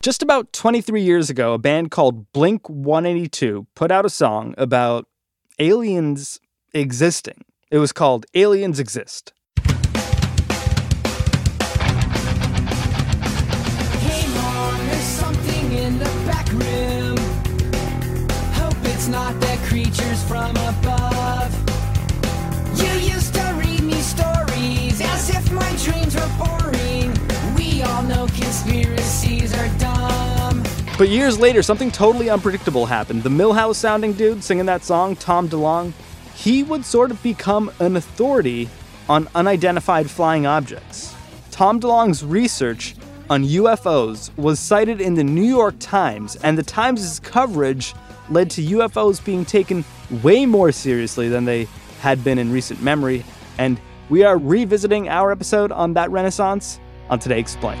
Just about 23 years ago, a band called Blink-182 put out a song about aliens existing. It was called Aliens Exist. Hey, Mom, there's something in the back room. Hope it's not the creatures from above. You used to read me stories as if my dreams were boring. We all know conspiracies are dumb. But years later, something totally unpredictable happened. The Milhouse-sounding dude singing that song, Tom DeLonge, he would sort of become an authority on unidentified flying objects. Tom DeLonge's research on UFOs was cited in the New York Times, and the Times' coverage led to UFOs being taken way more seriously than they had been in recent memory. And we are revisiting our episode on that renaissance on Today Explained.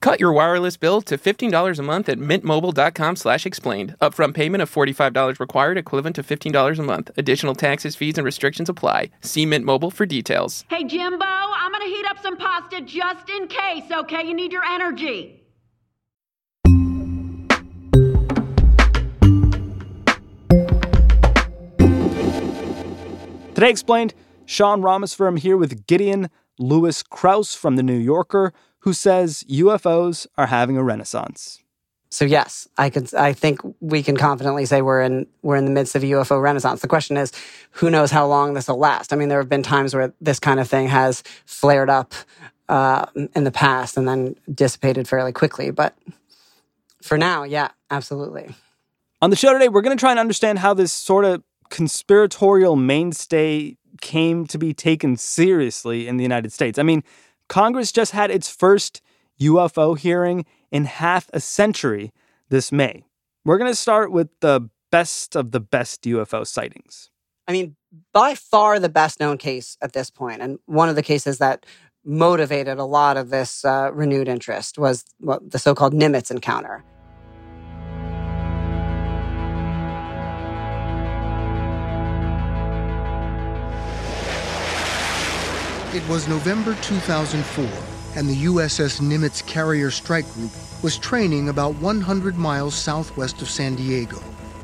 Cut your wireless bill to $15 a month at mintmobile.com/explained. Upfront payment of $45 required, equivalent to $15 a month. Additional taxes, fees, and restrictions apply. See Mint Mobile for details. Hey, Jimbo, I'm going to heat up some pasta just in case, okay? You need your energy. Today Explained, Sean Rameswaram here with Gideon Lewis-Kraus from The New Yorker, who says UFOs are having a renaissance. So yes, I think we can confidently say we're in the midst of a UFO renaissance. The question is, who knows how long this will last? I mean, there have been times where this kind of thing has flared up in the past and then dissipated fairly quickly. But for now, yeah, absolutely. On the show today, we're going to try and understand how this sort of conspiratorial mainstay came to be taken seriously in the United States. I mean, Congress just had its first UFO hearing in half a century this May. We're going to start with the best of the best UFO sightings. I mean, by far the best known case at this point, and one of the cases that motivated a lot of this renewed interest was the so-called Nimitz encounter. It was November 2004, and the USS Nimitz Carrier Strike Group was training about 100 miles southwest of San Diego.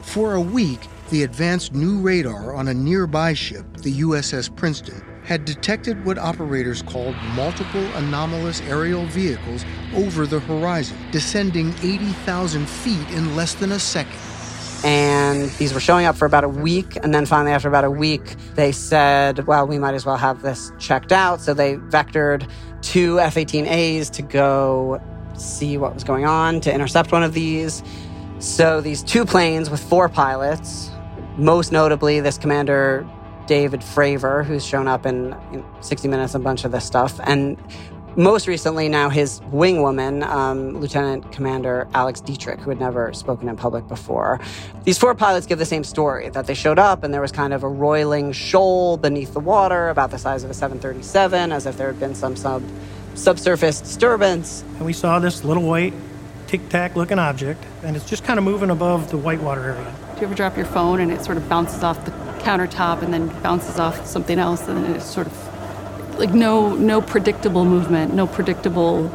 For a week, the advanced new radar on a nearby ship, the USS Princeton, had detected what operators called multiple anomalous aerial vehicles over the horizon, descending 80,000 feet in less than a second. And these were showing up for about a week. And then finally, after about a week, they said, well, we might as well have this checked out. So they vectored two F-18As to go see what was going on, to intercept one of these. So these two planes with four pilots, most notably this commander, David Fravor, who's shown up in 60 Minutes, a bunch of this stuff. And most recently now his wingwoman, Lieutenant Commander Alex Dietrich, who had never spoken in public before. These four pilots give the same story, that they showed up and there was kind of a roiling shoal beneath the water about the size of a 737, as if there had been some subsurface disturbance. And we saw this little white tic-tac-looking object, and it's just kind of moving above the whitewater area. Do you ever drop your phone and it sort of bounces off the countertop and then bounces off something else, and then it sort of... like no predictable movement, no predictable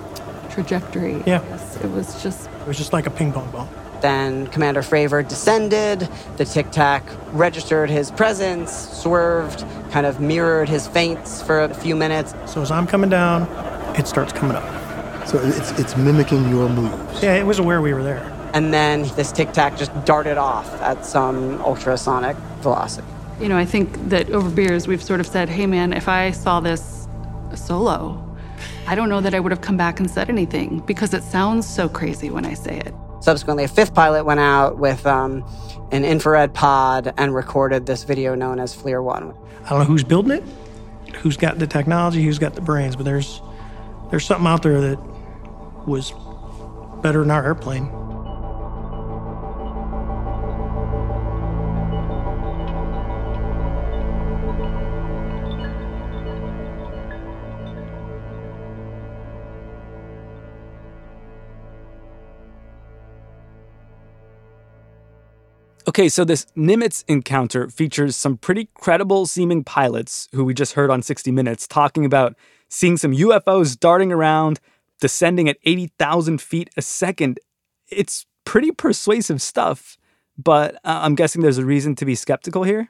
trajectory. Yeah. It was just like a ping pong ball. Then Commander Fravor descended, the tic-tac registered his presence, swerved, kind of mirrored his feints for a few minutes. So as I'm coming down, it starts coming up. So it's mimicking your moves. Yeah, it was aware we were there. And then this tic-tac just darted off at some ultrasonic velocity. You know, I think that over beers, we've sort of said, hey, man, if I saw this solo, I don't know that I would have come back and said anything because it sounds so crazy when I say it. Subsequently, a fifth pilot went out with an infrared pod and recorded this video known as FLIR 1. I don't know who's building it, who's got the technology, who's got the brains, but there's something out there that was better than our airplane. Okay, so this Nimitz encounter features some pretty credible-seeming pilots who we just heard on 60 Minutes talking about seeing some UFOs darting around, descending at 80,000 feet a second. It's pretty persuasive stuff, but I'm guessing there's a reason to be skeptical here?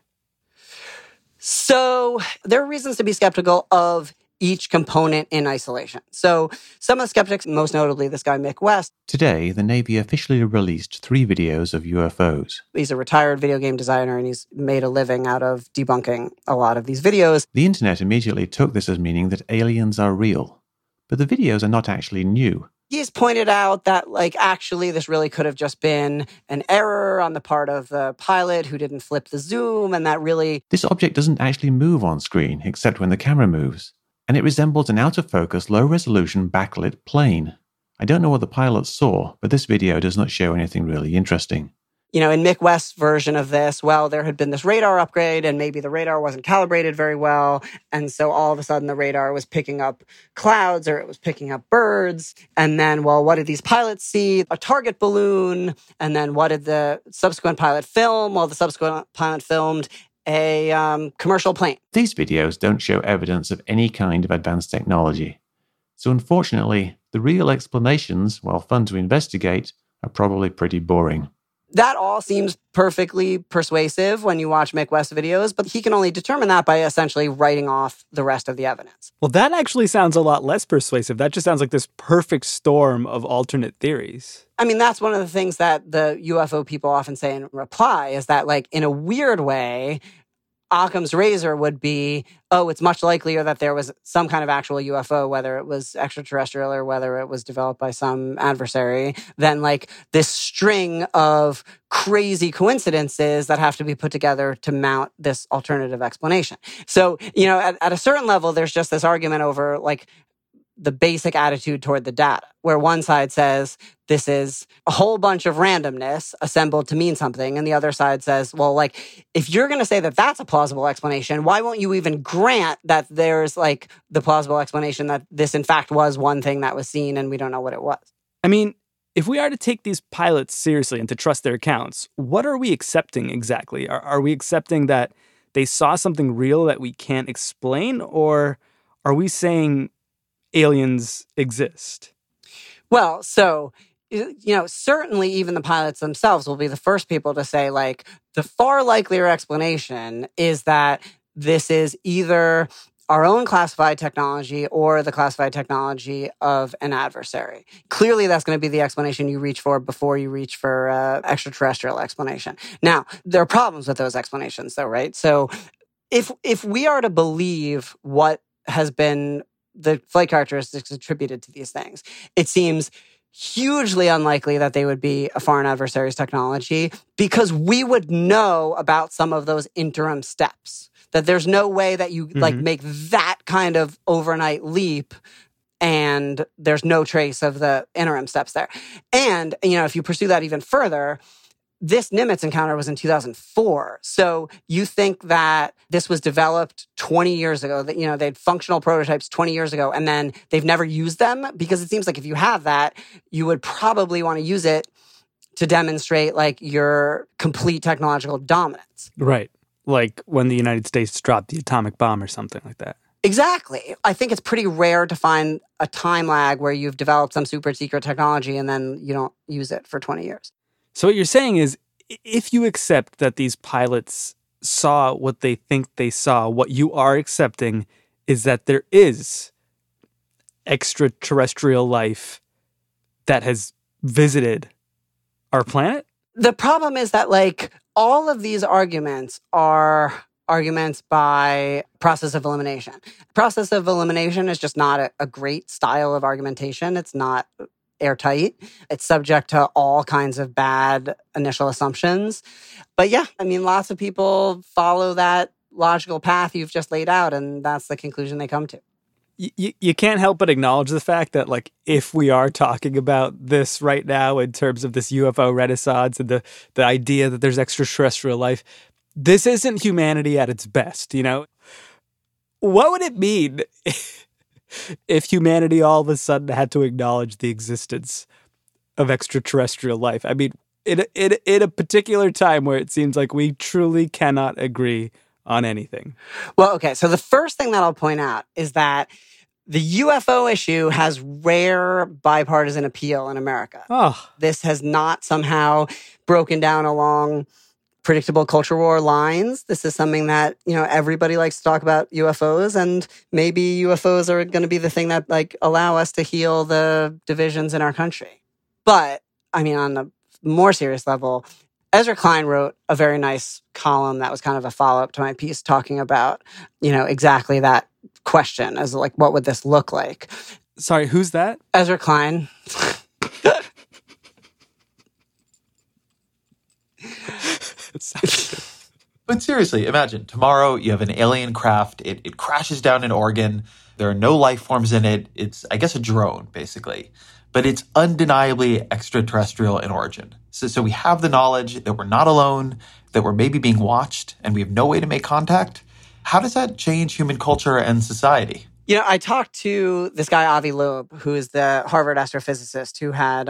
So there are reasons to be skeptical of each component in isolation. So some of the skeptics, most notably this guy Mick West. Today, the Navy officially released 3 videos of UFOs. He's a retired video game designer, and he's made a living out of debunking a lot of these videos. The internet immediately took this as meaning that aliens are real, but the videos are not actually new. He's pointed out that, actually this really could have just been an error on the part of the pilot who didn't flip the zoom, and that really... This object doesn't actually move on screen, except when the camera moves, and it resembles an out-of-focus, low-resolution, backlit plane. I don't know what the pilot saw, but this video does not show anything really interesting. You know, in Mick West's version of this, well, there had been this radar upgrade, and maybe the radar wasn't calibrated very well, and so all of a sudden the radar was picking up clouds, or it was picking up birds, and then, well, what did these pilots see? A target balloon, and then what did the subsequent pilot film? Well, the subsequent pilot filmed a commercial plane. These videos don't show evidence of any kind of advanced technology. So unfortunately, the real explanations, while fun to investigate, are probably pretty boring. That all seems perfectly persuasive when you watch Mick West's videos, but he can only determine that by essentially writing off the rest of the evidence. Well, that actually sounds a lot less persuasive. That just sounds like this perfect storm of alternate theories. I mean, that's one of the things that the UFO people often say in reply is that, in a weird way, Occam's razor would be, oh, it's much likelier that there was some kind of actual UFO, whether it was extraterrestrial or whether it was developed by some adversary, than this string of crazy coincidences that have to be put together to mount this alternative explanation. So, at a certain level, there's just this argument over the basic attitude toward the data, where one side says this is a whole bunch of randomness assembled to mean something, and the other side says, well, if you're going to say that that's a plausible explanation, why won't you even grant that there's, the plausible explanation that this, in fact, was one thing that was seen and we don't know what it was? I mean, if we are to take these pilots seriously and to trust their accounts, what are we accepting exactly? Are we accepting that they saw something real that we can't explain, or are we saying aliens exist? Well, so, certainly even the pilots themselves will be the first people to say, the far likelier explanation is that this is either our own classified technology or the classified technology of an adversary. Clearly, that's going to be the explanation you reach for before you reach for extraterrestrial explanation. Now, there are problems with those explanations, though, right? So if we are to believe what has been the flight characteristics attributed to these things, it seems hugely unlikely that they would be a foreign adversary's technology because we would know about some of those interim steps. That there's no way that you make that kind of overnight leap and there's no trace of the interim steps there. And, if you pursue that even further, this Nimitz encounter was in 2004. So you think that this was developed 20 years ago, that, they had functional prototypes 20 years ago, and then they've never used them? Because it seems if you have that, you would probably want to use it to demonstrate, your complete technological dominance. Right. Like when the United States dropped the atomic bomb or something like that. Exactly. I think it's pretty rare to find a time lag where you've developed some super secret technology and then you don't use it for 20 years. So what you're saying is, if you accept that these pilots saw what they think they saw, what you are accepting is that there is extraterrestrial life that has visited our planet? The problem is that, all of these arguments are arguments by process of elimination. Process of elimination is just not a great style of argumentation. It's not airtight. It's subject to all kinds of bad initial assumptions. But yeah, lots of people follow that logical path you've just laid out, and that's the conclusion they come to. You can't help but acknowledge the fact that, if we are talking about this right now in terms of this UFO renaissance and the idea that there's extraterrestrial life, this isn't humanity at its best, What would it mean if humanity all of a sudden had to acknowledge the existence of extraterrestrial life? at a particular time where it seems like we truly cannot agree on anything. Well, okay. So the first thing that I'll point out is that the UFO issue has rare bipartisan appeal in America. Oh. This has not somehow broken down along predictable culture war lines. This is something that, you know, everybody likes to talk about UFOs, and maybe UFOs are going to be the thing that, like, allow us to heal the divisions in our country. But, I mean, on a more serious level, Ezra Klein wrote a very nice column that was kind of a follow-up to my piece talking about, you know, exactly that question as, like, what would this look like? Sorry, who's that? Ezra Klein. But seriously, imagine tomorrow you have an alien craft. It crashes down in Oregon. There are no life forms in it. It's, I guess, a drone, basically. But it's undeniably extraterrestrial in origin. So we have the knowledge that we're not alone, that we're maybe being watched, and we have no way to make contact. How does that change human culture and society? You know, I talked to this guy, Avi Loeb, who is the Harvard astrophysicist who had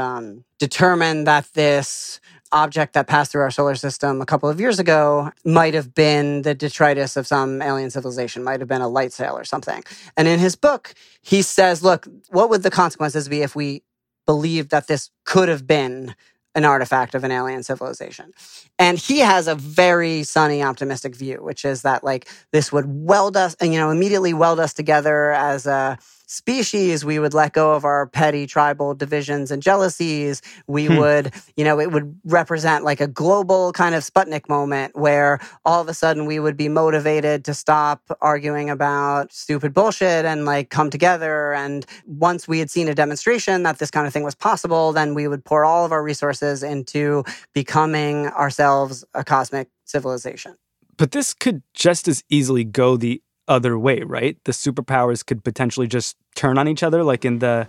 determined that this object that passed through our solar system a couple of years ago might have been the detritus of some alien civilization, might have been a light sail or something. And in his book, he says, look, what would the consequences be if we believed that this could have been an artifact of an alien civilization? And he has a very sunny, optimistic view, which is that, like, this would weld us, and, you know, immediately weld us together as a species. We would let go of our petty tribal divisions and jealousies. We would, you know, it would represent like a global kind of Sputnik moment where all of a sudden we would be motivated to stop arguing about stupid bullshit and, like, come together. And once we had seen a demonstration that this kind of thing was possible, then we would pour all of our resources into becoming ourselves a cosmic civilization. But this could just as easily go the other way, right? The superpowers could potentially just turn on each other, like in the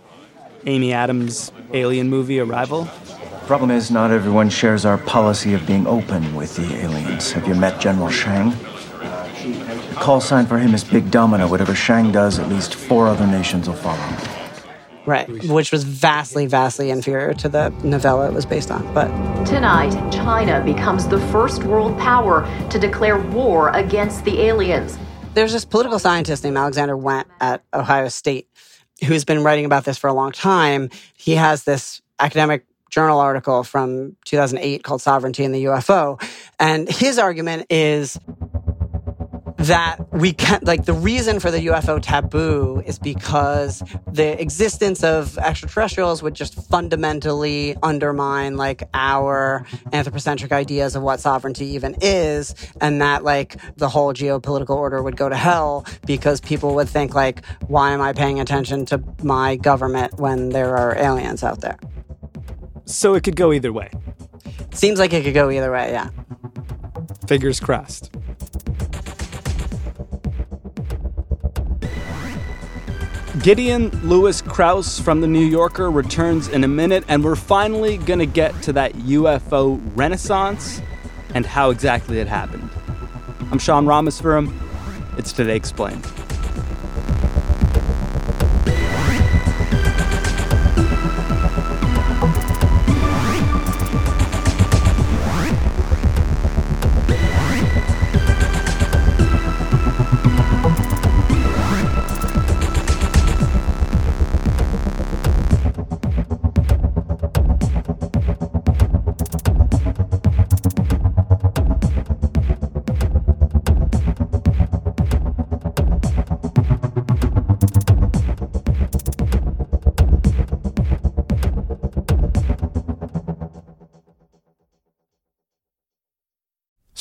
Amy Adams alien movie Arrival. Problem is, not everyone shares our policy of being open with the aliens. Have you met General Shang? The call sign for him is Big Domino. Whatever Shang does, at least four other nations will follow. Right, which was vastly, vastly inferior to the novella it was based on. But tonight, China becomes the first world power to declare war against the aliens. There's this political scientist named Alexander Wendt at Ohio State who's been writing about this for a long time. He has this academic journal article from 2008 called Sovereignty and the UFO. And his argument is that we can't, like, the reason for the UFO taboo is because the existence of extraterrestrials would just fundamentally undermine, like, our anthropocentric ideas of what sovereignty even is, and that, like, the whole geopolitical order would go to hell because people would think, like, why am I paying attention to my government when there are aliens out there? So it could go either way. Seems like it could go either way, yeah. Fingers crossed. Gideon Lewis-Kraus from The New Yorker returns in a minute, and we're finally going to get to that UFO renaissance and how exactly it happened. I'm Sean Rameswaram. It's Today Explained.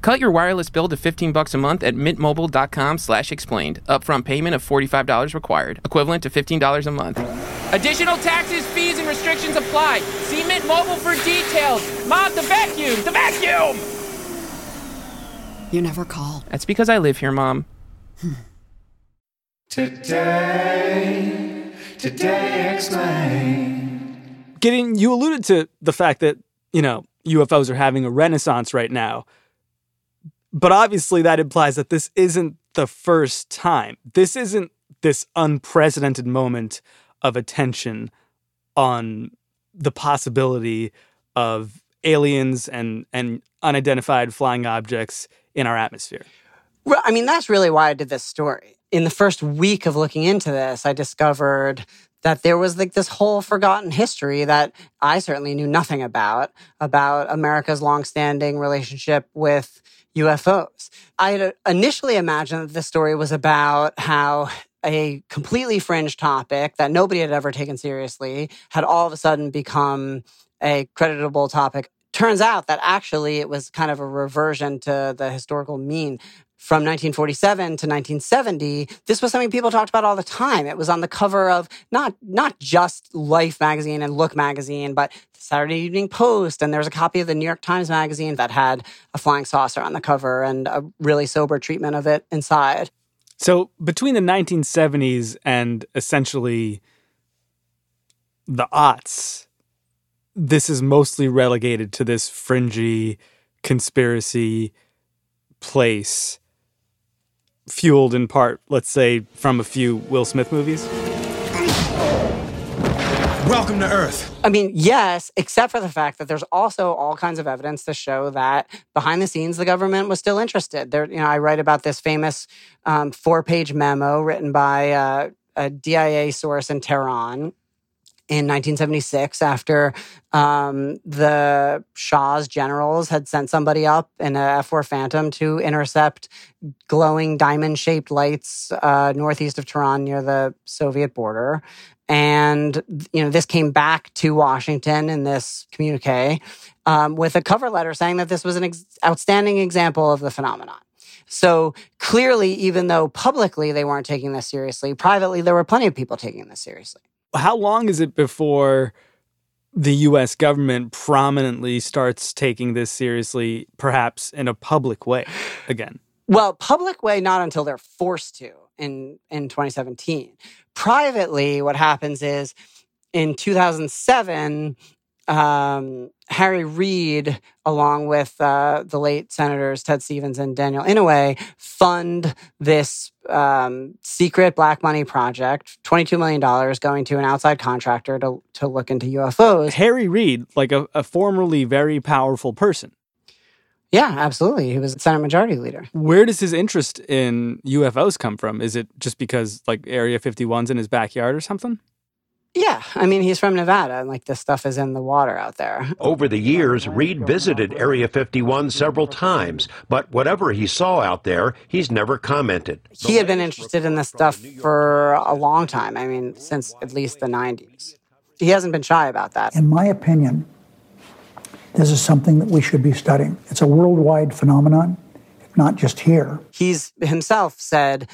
Cut your wireless bill to $15 a month at mintmobile.com/explained. Upfront payment of $45 required, equivalent to $15 a month. Additional taxes, fees, and restrictions apply. See Mint Mobile for details. Mom, the vacuum! The vacuum! You never call. That's because I live here, Mom. Today explained. Gideon, you alluded to the fact that, UFOs are having a renaissance right now. But obviously that implies that this isn't the first time. This isn't this unprecedented moment of attention on the possibility of aliens and unidentified flying objects in our atmosphere. Well, I mean, that's really why I did this story. In the first week of looking into this, I discovered that there was this whole forgotten history that I certainly knew nothing about America's longstanding relationship with UFOs. I had initially imagined that this story was about how a completely fringe topic that nobody had ever taken seriously had all of a sudden become a creditable topic. Turns out that actually it was kind of a reversion to the historical mean. From 1947 to 1970, this was something people talked about all the time. It was on the cover of not just Life magazine and Look magazine, but the Saturday Evening Post. And there was a copy of the New York Times magazine that had a flying saucer on the cover and a really sober treatment of it inside. So between the 1970s and essentially the aughts, this is mostly relegated to this fringy conspiracy place, fueled in part, let's say, from a few Will Smith movies. Welcome to Earth. I mean, yes, except for the fact that there's also all kinds of evidence to show that behind the scenes, the government was still interested. There, I write about this famous 4-page memo written by a DIA source in Tehran in 1976, after the Shah's generals had sent somebody up in a F-4 Phantom to intercept glowing diamond-shaped lights northeast of Tehran near the Soviet border. And, this came back to Washington in this communique with a cover letter saying that this was an outstanding example of the phenomenon. So clearly, even though publicly they weren't taking this seriously, privately there were plenty of people taking this seriously. How long is it before the U.S. government prominently starts taking this seriously, perhaps in a public way again? Well, public way, not until they're forced to in 2017. Privately, what happens is in 2007, Harry Reid, along with the late Senators Ted Stevens and Daniel Inouye, fund this secret black money project, $22 million going to an outside contractor to look into UFOs. Harry Reid, like a formerly very powerful person. Yeah, absolutely. He was the Senate Majority Leader. Where does his interest in UFOs come from? Is it just because Area 51's in his backyard or something? Yeah, I mean, he's from Nevada, and this stuff is in the water out there. Over the years, Reid visited Area 51 several times, but whatever he saw out there, he's never commented. He had been interested in this stuff for a long time, I mean, since at least the 90s. He hasn't been shy about that. In my opinion, this is something that we should be studying. It's a worldwide phenomenon. Not just here. He's himself said,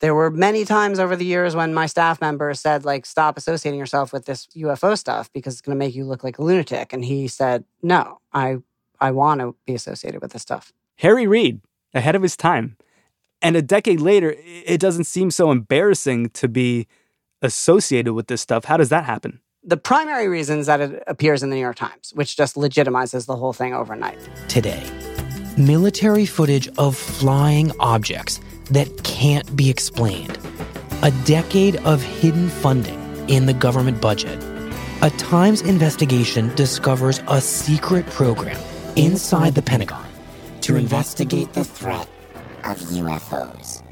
there were many times over the years when my staff members said, stop associating yourself with this UFO stuff because it's going to make you look like a lunatic. And he said, no, I want to be associated with this stuff. Harry Reid, ahead of his time. And a decade later, it doesn't seem so embarrassing to be associated with this stuff. How does that happen? The primary reason is that it appears in the New York Times, which just legitimizes the whole thing overnight. Today. Military footage of flying objects that can't be explained. A decade of hidden funding in the government budget, a Times investigation discovers a secret program inside the Pentagon to investigate the threat of UFOs.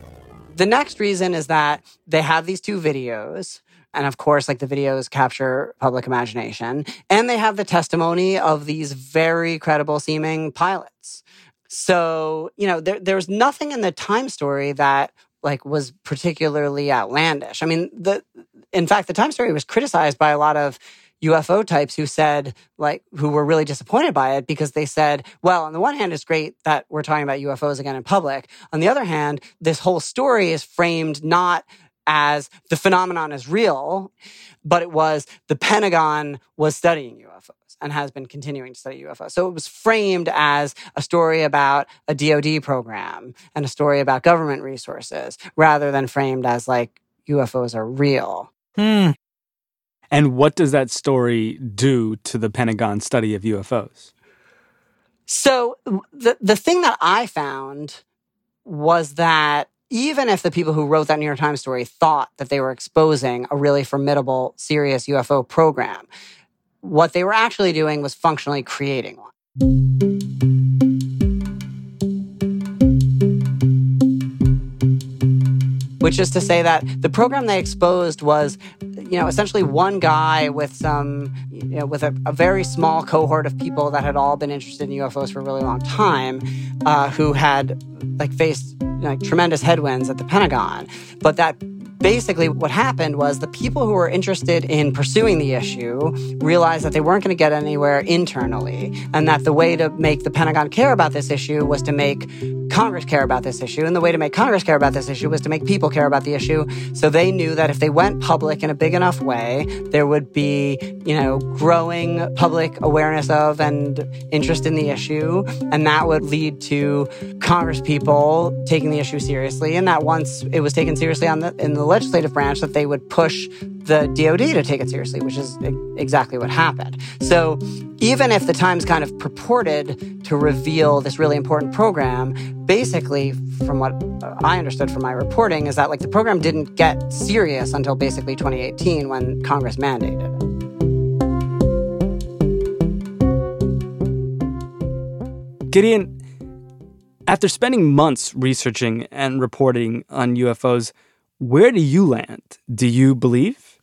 The next reason is that they have these two videos. And of course, like, the videos capture public imagination. And they have the testimony of these very credible seeming pilots. So, you know, there's nothing in the Time story that, like, was particularly outlandish. I mean, in fact, the Time story was criticized by a lot of UFO types who said, like, who were really disappointed by it because they said, well, on the one hand, it's great that we're talking about UFOs again in public. On the other hand, this whole story is framed not as the phenomenon is real, but it was the Pentagon was studying UFOs and has been continuing to study UFOs. So it was framed as a story about a DOD program and a story about government resources rather than framed as, like, UFOs are real. And what does that story do to the Pentagon study of UFOs? So the thing that I found was that even if the people who wrote that New York Times story thought that they were exposing a really formidable, serious UFO program, what they were actually doing was functionally creating one. Which is to say that the program they exposed was, you know, essentially one guy with some, you know, with a very small cohort of people that had all been interested in UFOs for a really long time, who had, like, faced, like, tremendous headwinds at the Pentagon. But that basically what happened was the people who were interested in pursuing the issue realized that they weren't going to get anywhere internally, and that the way to make the Pentagon care about this issue was to make Congress care about this issue, and the way to make Congress care about this issue was to make people care about the issue. So they knew that if they went public in a big enough way, there would be, you know, growing public awareness of and interest in the issue, and that would lead to Congress people taking the issue seriously, and that once it was taken seriously in the legislative branch, that they would push the DOD to take it seriously, which is exactly what happened. So even if the Times kind of purported to reveal this really important program, basically, from what I understood from my reporting, is that, like, the program didn't get serious until basically 2018 when Congress mandated it. Gideon, after spending months researching and reporting on UFOs, where do you land? Do you believe?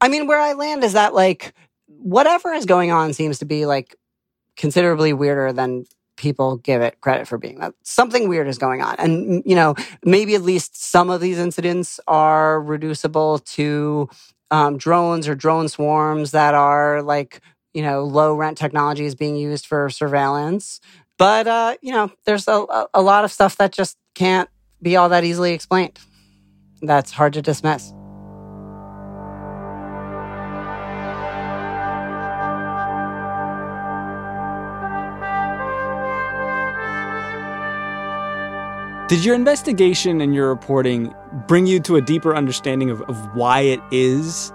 I mean, where I land is that, like, whatever is going on seems to be, like, considerably weirder than people give it credit for being. Something weird is going on. And, you know, maybe at least some of these incidents are reducible to drones or drone swarms that are, like, you know, low-rent technologies being used for surveillance. But, you know, there's a lot of stuff that just can't be all that easily explained. That's hard to dismiss. Did your investigation and your reporting bring you to a deeper understanding of why it is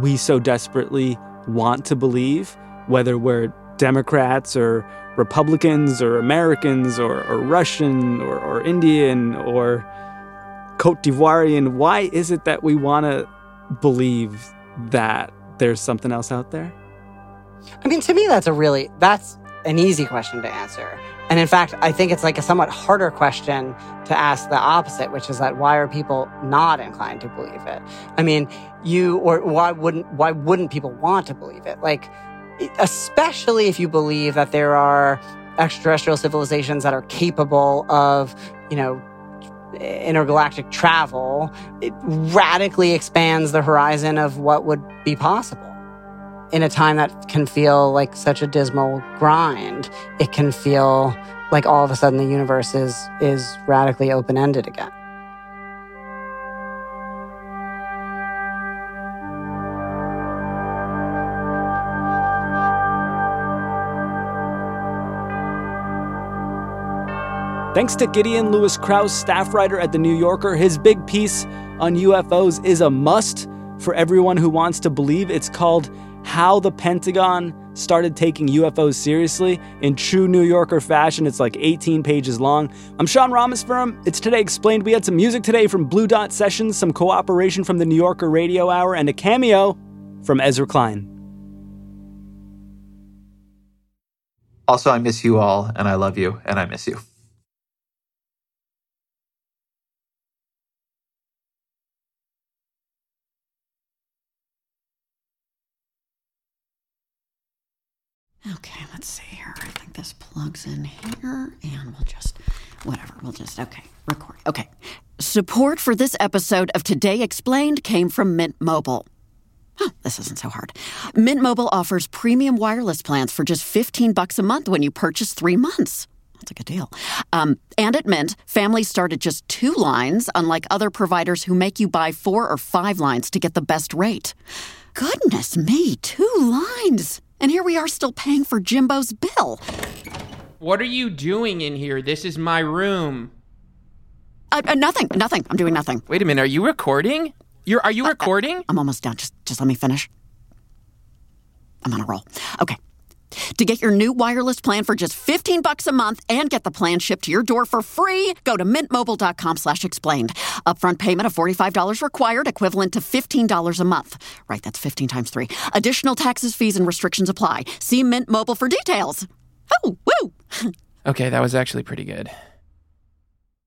we so desperately want to believe, whether we're Democrats or Republicans or Americans or Russian or Indian or Cote d'Ivoirian? Why is it that we want to believe that there's something else out there? I mean, to me, that's an easy question to answer. And in fact, I think it's, like, a somewhat harder question to ask the opposite, which is that why are people not inclined to believe it? I mean, why wouldn't people want to believe it? Like, especially if you believe that there are extraterrestrial civilizations that are capable of, you know, intergalactic travel, it radically expands the horizon of what would be possible. In a time that can feel like such a dismal grind, it can feel like all of a sudden the universe is radically open-ended again. Thanks to Gideon Lewis-Kraus, staff writer at The New Yorker. His big piece on UFOs is a must for everyone who wants to believe. It's called How the Pentagon started taking UFOs seriously in true New Yorker fashion. It's like 18 pages long. I'm Sean Rameswaram. It's Today Explained. We had some music today from Blue Dot Sessions, some cooperation from the New Yorker Radio Hour, and a cameo from Ezra Klein. Also, I miss you all, and I love you, and I miss you. Okay, let's see here. I think this plugs in here, and we'll just, okay, record. Okay. Support for this episode of Today Explained came from Mint Mobile. Oh, this isn't so hard. Mint Mobile offers premium wireless plans for just $15 a month when you purchase 3 months. That's a good deal. And at Mint, families start at just 2 lines, unlike other providers who make you buy 4 or 5 lines to get the best rate. Goodness me, 2 lines. And here we are still paying for Jimbo's bill. What are you doing in here? This is my room. Nothing. I'm doing nothing. Wait a minute, are you recording? Are you recording? I'm almost done. Just let me finish. I'm on a roll. Okay. To get your new wireless plan for just $15 a month and get the plan shipped to your door for free, go to mintmobile.com/explained. Upfront payment of $45 required, equivalent to $15 a month. Right, that's 15 times 3. Additional taxes, fees, and restrictions apply. See Mint Mobile for details. Oh, woo! Okay, that was actually pretty good.